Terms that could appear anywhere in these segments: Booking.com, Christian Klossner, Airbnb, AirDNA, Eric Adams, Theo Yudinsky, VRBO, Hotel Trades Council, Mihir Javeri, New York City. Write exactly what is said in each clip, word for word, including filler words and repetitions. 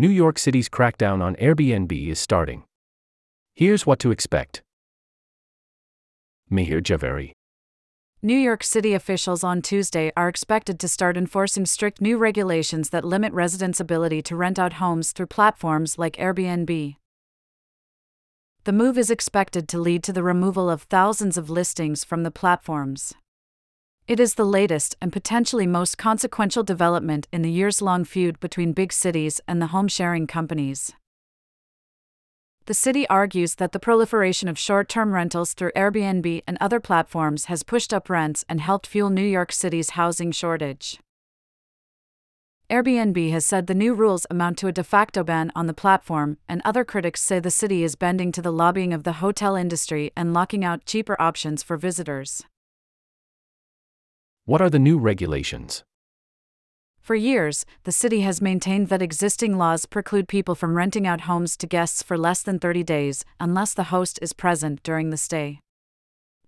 New York City's crackdown on Airbnb is starting. Here's what to expect. Mihir Javeri. New York City officials on Tuesday are expected to start enforcing strict new regulations that limit residents' ability to rent out homes through platforms like Airbnb. The move is expected to lead to the removal of thousands of listings from the platforms. It is the latest and potentially most consequential development in the years-long feud between big cities and the home-sharing companies. The city argues that the proliferation of short-term rentals through Airbnb and other platforms has pushed up rents and helped fuel New York City's housing shortage. Airbnb has said the new rules amount to a de facto ban on the platform, and other critics say the city is bending to the lobbying of the hotel industry and locking out cheaper options for visitors. What are the new regulations? For years, the city has maintained that existing laws preclude people from renting out homes to guests for less than thirty days, unless the host is present during the stay.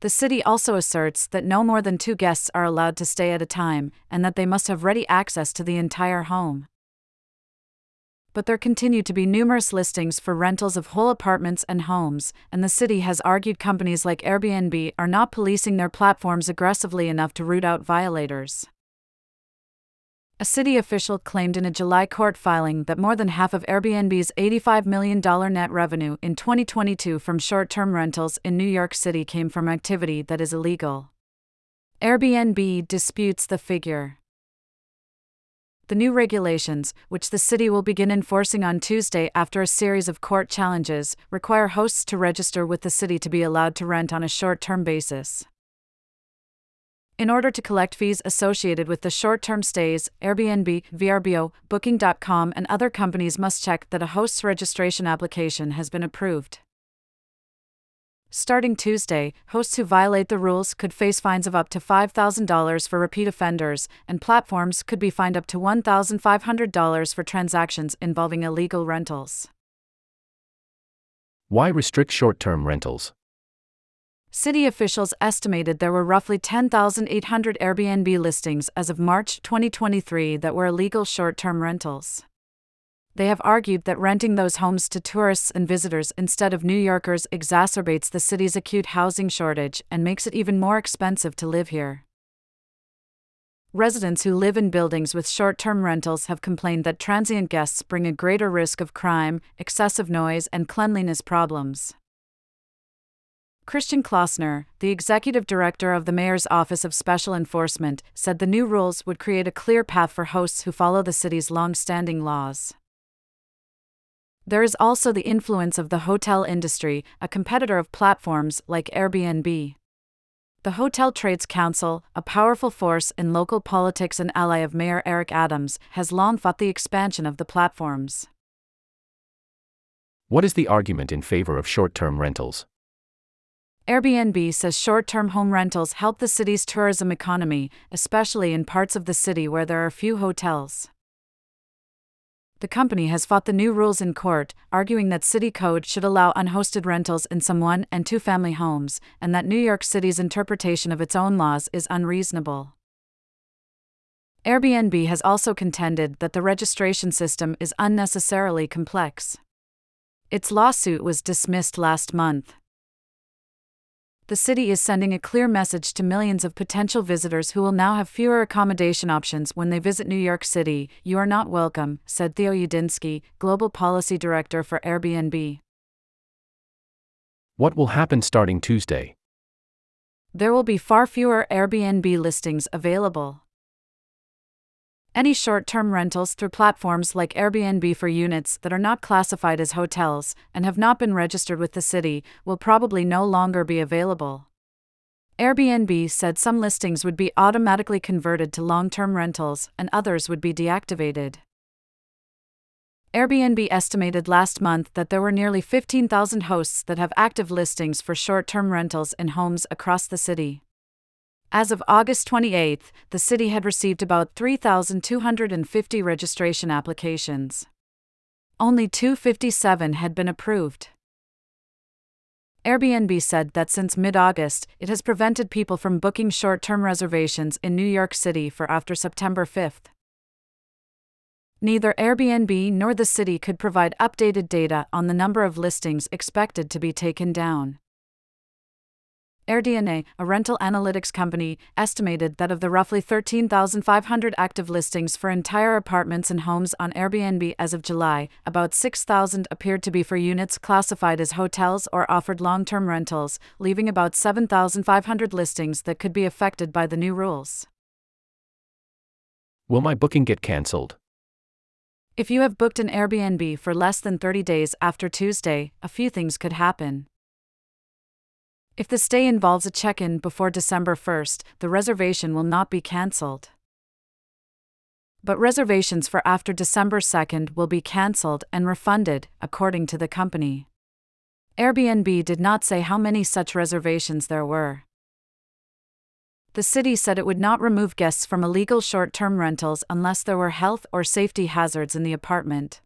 The city also asserts that no more than two guests are allowed to stay at a time, and that they must have ready access to the entire home. But there continue to be numerous listings for rentals of whole apartments and homes, and the city has argued companies like Airbnb are not policing their platforms aggressively enough to root out violators. A city official claimed in a July court filing that more than half of Airbnb's eighty-five million dollars net revenue in twenty twenty-two from short-term rentals in New York City came from activity that is illegal. Airbnb disputes the figure. The new regulations, which the city will begin enforcing on Tuesday after a series of court challenges, require hosts to register with the city to be allowed to rent on a short-term basis. In order to collect fees associated with the short-term stays, Airbnb, V R B O, Booking dot com and other companies must check that a host's registration application has been approved. Starting Tuesday, hosts who violate the rules could face fines of up to five thousand dollars for repeat offenders, and platforms could be fined up to one thousand five hundred dollars for transactions involving illegal rentals. Why restrict short-term rentals? City officials estimated there were roughly ten thousand eight hundred Airbnb listings as of March twenty twenty-three that were illegal short-term rentals. They have argued that renting those homes to tourists and visitors instead of New Yorkers exacerbates the city's acute housing shortage and makes it even more expensive to live here. Residents who live in buildings with short-term rentals have complained that transient guests bring a greater risk of crime, excessive noise, and cleanliness problems. Christian Klossner, the executive director of the mayor's Office of Special Enforcement, said the new rules would create a clear path for hosts who follow the city's long-standing laws. There is also the influence of the hotel industry, a competitor of platforms like Airbnb. The Hotel Trades Council, a powerful force in local politics and ally of Mayor Eric Adams, has long fought the expansion of the platforms. What is the argument in favor of short-term rentals? Airbnb says short-term home rentals help the city's tourism economy, especially in parts of the city where there are few hotels. The company has fought the new rules in court, arguing that city code should allow unhosted rentals in some one- and two-family homes, and that New York City's interpretation of its own laws is unreasonable. Airbnb has also contended that the registration system is unnecessarily complex. Its lawsuit was dismissed last month. The city is sending a clear message to millions of potential visitors who will now have fewer accommodation options when they visit New York City. "You are not welcome," said Theo Yudinsky, global policy director for Airbnb. What will happen starting Tuesday? There will be far fewer Airbnb listings available. Any short-term rentals through platforms like Airbnb for units that are not classified as hotels and have not been registered with the city will probably no longer be available. Airbnb said some listings would be automatically converted to long-term rentals and others would be deactivated. Airbnb estimated last month that there were nearly fifteen thousand hosts that have active listings for short-term rentals in homes across the city. As of August twenty-eighth, the city had received about three thousand two hundred fifty registration applications. Only two hundred fifty-seven had been approved. Airbnb said that since mid-August, it has prevented people from booking short-term reservations in New York City for after September fifth. Neither Airbnb nor the city could provide updated data on the number of listings expected to be taken down. AirDNA, a rental analytics company, estimated that of the roughly thirteen thousand five hundred active listings for entire apartments and homes on Airbnb as of July, about six thousand appeared to be for units classified as hotels or offered long-term rentals, leaving about seven thousand five hundred listings that could be affected by the new rules. Will my booking get cancelled? If you have booked an Airbnb for less than thirty days after Tuesday, a few things could happen. If the stay involves a check-in before December first, the reservation will not be cancelled. But reservations for after December second will be cancelled and refunded, according to the company. Airbnb did not say how many such reservations there were. The city said it would not remove guests from illegal short-term rentals unless there were health or safety hazards in the apartment.